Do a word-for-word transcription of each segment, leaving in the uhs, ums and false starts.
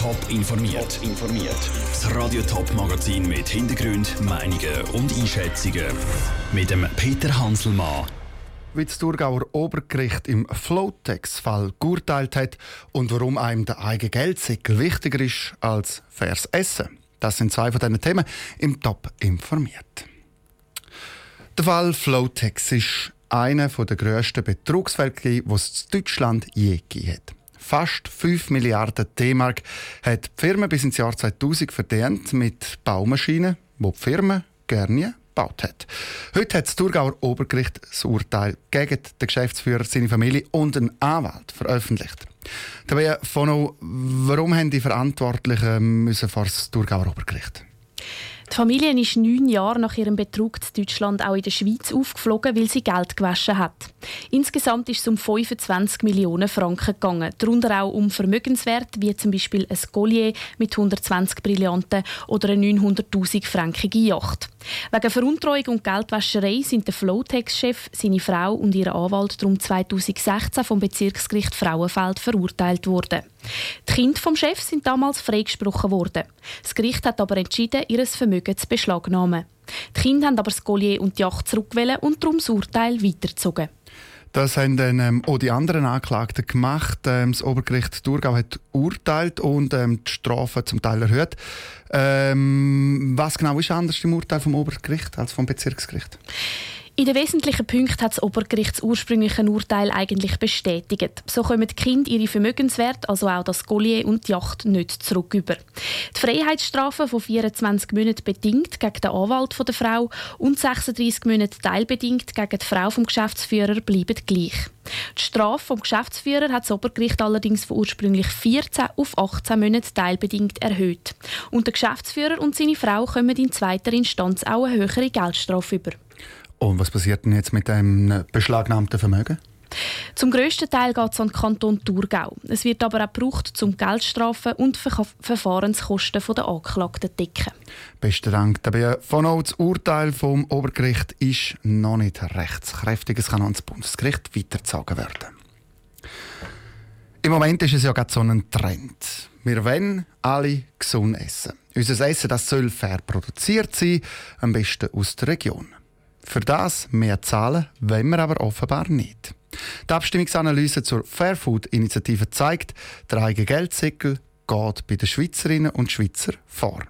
Top informiert. Top informiert. Das Radio Top Magazin mit Hintergrund, Meinungen und Einschätzungen mit dem Peter Hanselmann. Wie das Thurgauer Obergericht im Flowtex-Fall geurteilt hat und warum einem der eigene Geldsäckel wichtiger ist als faires Essen. Das sind zwei von diesen Themen im Top informiert. Der Fall Flowtex ist einer der grössten Betrugsfälle, die es in Deutschland je gegeben hat. Fast fünf Milliarden D-Mark hat die Firma bis ins Jahr zweitausend verdient mit Baumaschinen, die die Firma gerne gebaut hat. Heute hat das Thurgauer Obergericht das Urteil gegen den Geschäftsführer, seine Familie und einen Anwalt veröffentlicht. Tabea Fono, warum haben die Verantwortlichen müssen vor das Thurgauer Obergericht? Die Familie ist neun Jahre nach ihrem Betrug in Deutschland auch in der Schweiz aufgeflogen, weil sie Geld gewaschen hat. Insgesamt ist es um fünfundzwanzig Millionen Franken gegangen, darunter auch um Vermögenswerte wie zum Beispiel ein Collier mit hundertzwanzig Brillanten oder eine neunhunderttausend-fränkige Yacht. Wegen Veruntreuung und Geldwäscherei sind der Flowtex-Chef, seine Frau und ihr Anwalt darum zweitausendsechzehn vom Bezirksgericht Frauenfeld verurteilt worden. Die Kinder des Chefs sind damals freigesprochen worden. Das Gericht hat aber entschieden, ihr Vermögen zu beschlagnahmen. Die Kinder haben aber das Collier und die Yacht zurückgewählt und darum das Urteil weitergezogen. Das haben dann ähm, auch die anderen Anklagten gemacht. Ähm, das Obergericht Thurgau hat urteilt und ähm, die Strafe zum Teil erhöht. Ähm, was genau ist anders im Urteil vom Obergericht als vom Bezirksgericht? In den wesentlichen Punkten hat das Obergericht das ursprüngliche Urteil eigentlich bestätigt. So kommen die Kinder ihre Vermögenswerte, also auch das Collier und die Yacht, nicht zurücküber. Die Freiheitsstrafe von vierundzwanzig Monaten bedingt gegen den Anwalt der Frau und sechsunddreissig Monate teilbedingt gegen die Frau des Geschäftsführers bleiben gleich. Die Strafe des Geschäftsführers hat das Obergericht allerdings von ursprünglich vierzehn auf achtzehn Monate teilbedingt erhöht. Und der Geschäftsführer und seine Frau kommen in zweiter Instanz auch eine höhere Geldstrafe über. Und was passiert denn jetzt mit dem beschlagnahmten Vermögen? Zum grössten Teil geht es an den Kanton Thurgau. Es wird aber auch gebraucht, um Geldstrafen und Ver- Verfahrenskosten der Anklagten zu decken. Besten Dank. Von das Urteil vom Obergericht ist noch nicht rechtskräftig. Es kann ans Bundesgericht weitergezogen werden. Im Moment ist es ja gerade so ein Trend. Wir wollen alle gesund essen. Unser Essen, das soll fair produziert sein, am besten aus der Region. Für das mehr zahlen wollen wir aber offenbar nicht. Die Abstimmungsanalyse zur Fair-Food-Initiative zeigt, der eigene Geldsäckel geht bei den Schweizerinnen und Schweizern vor.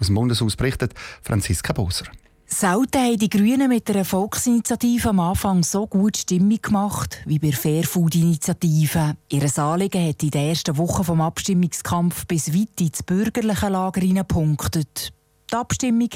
Aus dem Bundeshaus berichtet Franziska Boser. Selten haben die Grünen mit einer Volksinitiative am Anfang so gut Stimmung gemacht wie bei der Fair-Food-Initiative. Ihr Anliegen hat in den ersten Wochen des Abstimmungskampfs bis weit ins bürgerliche Lager hineingepunktet. Die Abstimmung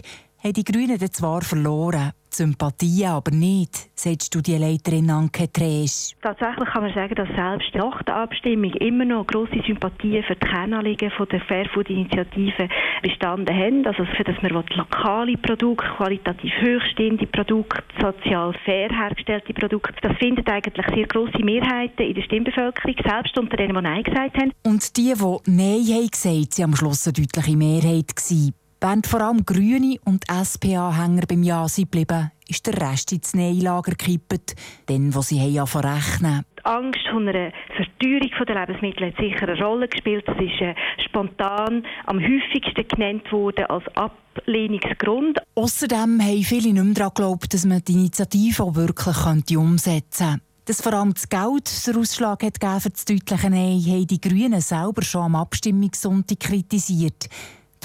haben die Grünen dann zwar verloren, Sympathien aber nicht, sagt Studienleiterin Anke Tresch. Tatsächlich kann man sagen, dass selbst nach der Abstimmung immer noch grosse Sympathien für die Kernanliegen der Fair-Food-Initiative bestanden haben. Also für das man lokale Produkte, qualitativ hochstehende Produkte, sozial fair hergestellte Produkte, das findet eigentlich sehr grosse Mehrheiten in der Stimmbevölkerung, selbst unter denen, die Nein gesagt haben. Und die, die Nein haben gesagt, waren am Schluss eine deutliche Mehrheit gewesen. Während vor allem Grüne und S P A-Hänger beim Ja sind geblieben, ist der Rest ins Nein-Lager gekippt, denn wo sie haben verrechnen. Die Angst vor einer Verteuerung der Lebensmittel hat sicher eine Rolle gespielt. Das ist äh, spontan am häufigsten genannt worden als Ablehnungsgrund. Ausserdem haben viele nicht mehr daran geglaubt, dass man die Initiative auch wirklich umsetzen könnte. Dass vor allem das Geld den Ausschlag hat gegeben für das deutliche Nein, haben die Grünen selber schon am Abstimmungssonntag kritisiert.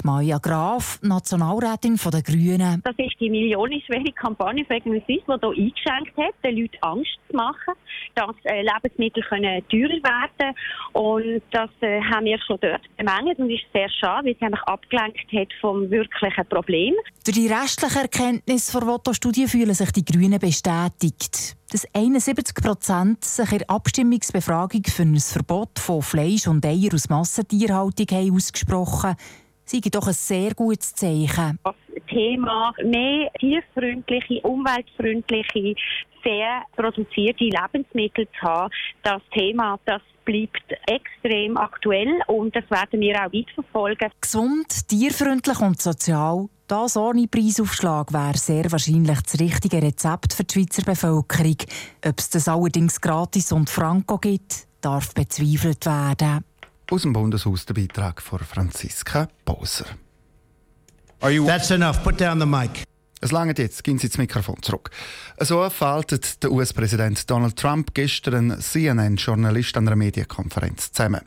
Maja Graf, Nationalrätin der Grünen. Das ist die millionenschwere Kampagne «Fake News», die hier eingeschenkt hat, den Leuten Angst zu machen, dass Lebensmittel teurer werden können. Und das haben wir schon dort bemängelt und ist sehr schade, weil sie nämlich abgelenkt hat vom wirklichen Problem. Durch die restliche Erkenntnis der Voto-Studie fühlen sich die Grünen bestätigt. Dass einundsiebzig Prozent sich in der Abstimmungsbefragung für ein Verbot von Fleisch und Eier aus Massentierhaltung haben ausgesprochen haben, sei doch ein sehr gutes Zeichen. Das Thema mehr tierfreundliche, umweltfreundliche, fair produzierte Lebensmittel zu haben, das Thema, das bleibt extrem aktuell und das werden wir auch weiterverfolgen. Gesund, tierfreundlich und sozial, das ohne Preisaufschlag wäre sehr wahrscheinlich das richtige Rezept für die Schweizer Bevölkerung. Ob es das allerdings gratis und franko gibt, darf bezweifelt werden. Aus dem Bundeshaus der Beitrag von Franziska Boser. That's enough. Put down the mic. Es langt jetzt, gehen Sie das Mikrofon zurück. So faltet der U S-Präsident Donald Trump gestern einen C N N-Journalist an einer Medienkonferenz zusammen.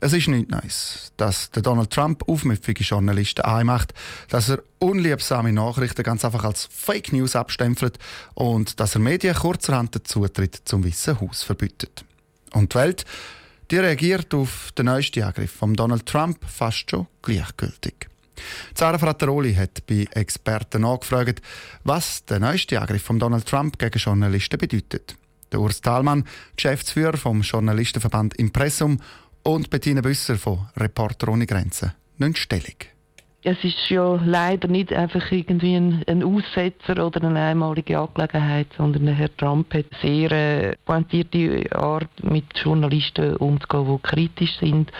Es ist nichts Neues, dass der Donald Trump aufmüpfige Journalisten anmacht, dass er unliebsame Nachrichten ganz einfach als Fake News abstempelt und dass er Medien kurzerhand den Zutritt zum Weißen Haus verbietet. Und die Welt, die reagiert auf den neuesten Angriff von Donald Trump fast schon gleichgültig. Sarah Frattaroli hat bei Experten nachgefragt, was der neueste Angriff von Donald Trump gegen Journalisten bedeutet. Der Urs Thalmann, Geschäftsführer vom Journalistenverband Impressum, und Bettina Büsser von Reporter ohne Grenzen nimmt Stellung. Es ist ja leider nicht einfach irgendwie ein, ein Aussetzer oder eine einmalige Angelegenheit, sondern Herr Trump hat eine sehr pointierte Art, mit Journalisten umzugehen, die kritisch sind.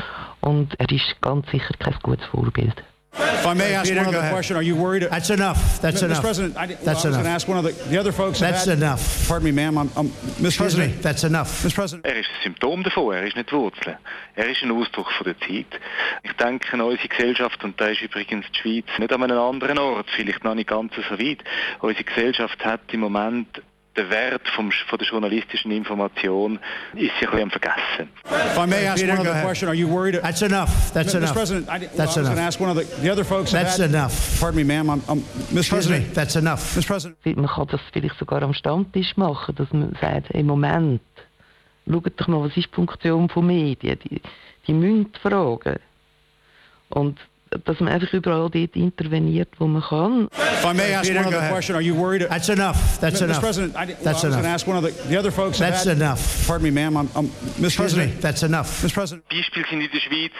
Und er ist ganz sicher kein gutes Vorbild. If I may ask Peter, one other question, are you worried? That's enough. That's M- enough. Mister President, I, well, that's I was going to ask one of the, the other folks. That's had, enough. Pardon me, ma'am. I'm, I'm, Miz President, me. That's enough. Miz President. Er ist ein Symptom davon, er ist nicht Wurzel. Er ist ein Ausdruck von der Zeit. Ich denke, unsere Gesellschaft, und da ist übrigens die Schweiz nicht an einem anderen Ort, vielleicht noch nicht ganz so weit, unsere Gesellschaft hat im Moment den Wert vom, von der journalistischen Information ist sich ein bisschen vergessen. If I may ask Peter, one other question, are you worried? That's enough. That's M- enough. Mister President, I, well, that's I was going to ask one of the, the other folks. That's had, enough. Pardon me, ma'am. I'm, I'm, Miz President, me. That's enough. Miz President. Man kann das vielleicht sogar am Stammtisch machen, dass man sagt, im Moment, schaut doch mal, was ist die Funktion von Medien? Die, die müssen fragen. Und dass man einfach überall dort interveniert, wo man kann. If I may ask Peter, one other question, are you worried? That's enough. That's M- enough. Mister President, I, well, that's I was going to ask one of the, the other folks. That's had, enough. Pardon me, ma'am. I'm, I'm, Miz President, that's enough. Miz President. Beispiele sind in der Schweiz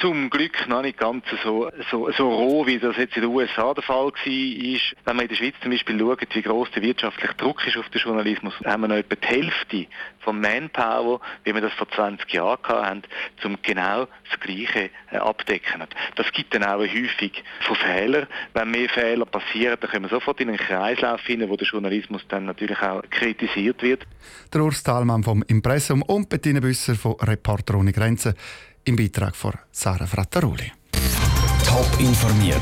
zum Glück noch nicht ganz so, so, so roh, wie das jetzt in den U S A der Fall war. Wenn man in der Schweiz zum Beispiel schaut, wie gross der wirtschaftliche Druck ist auf den Journalismus, haben wir noch etwa die Hälfte vom Manpower, wie wir das vor zwanzig Jahren hatten, um genau das Gleiche abdecken. Das gibt dann auch eine Häufung von Fehlern. Wenn mehr Fehler passieren, dann können wir sofort in einen Kreislauf hinein, wo der Journalismus dann natürlich auch kritisiert wird. Der Urs Thalmann vom Impressum und Bettina Büsser von Reporter ohne Grenzen. Im Beitrag von Sarah Frattaroli. Top informiert,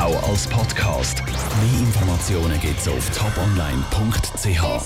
auch als Podcast. Mehr Informationen gibt's auf top online Punkt c h.